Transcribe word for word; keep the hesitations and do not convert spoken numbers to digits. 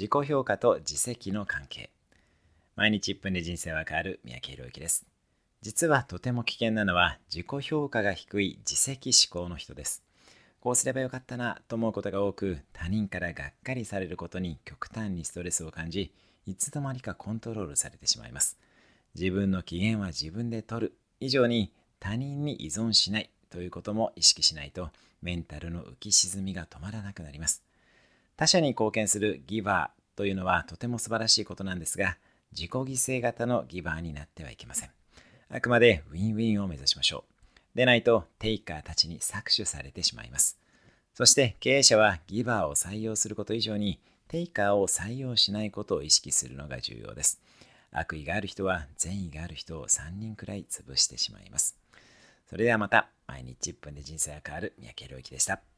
自己評価と自責の関係。毎日いっぷんで人生は変わる、三宅宏之です。実はとても危険なのは、自己評価が低い自責思考の人です。こうすればよかったなと思うことが多く、他人からがっかりされることに極端にストレスを感じ、いつの間にかコントロールされてしまいます。自分の機嫌は自分で取る以上に、他人に依存しないということも意識しないと、メンタルの浮き沈みが止まらなくなります。他者に貢献するギバーというのはとても素晴らしいことなんですが、自己犠牲型のギバーになってはいけません。あくまでウィンウィンを目指しましょう。でないとテイカーたちに搾取されてしまいます。そして経営者はギバーを採用すること以上に、テイカーを採用しないことを意識するのが重要です。悪意がある人は善意がある人をさんにんくらい潰してしまいます。それではまた、毎日いっぷんで人生が変わる、三宅宏之でした。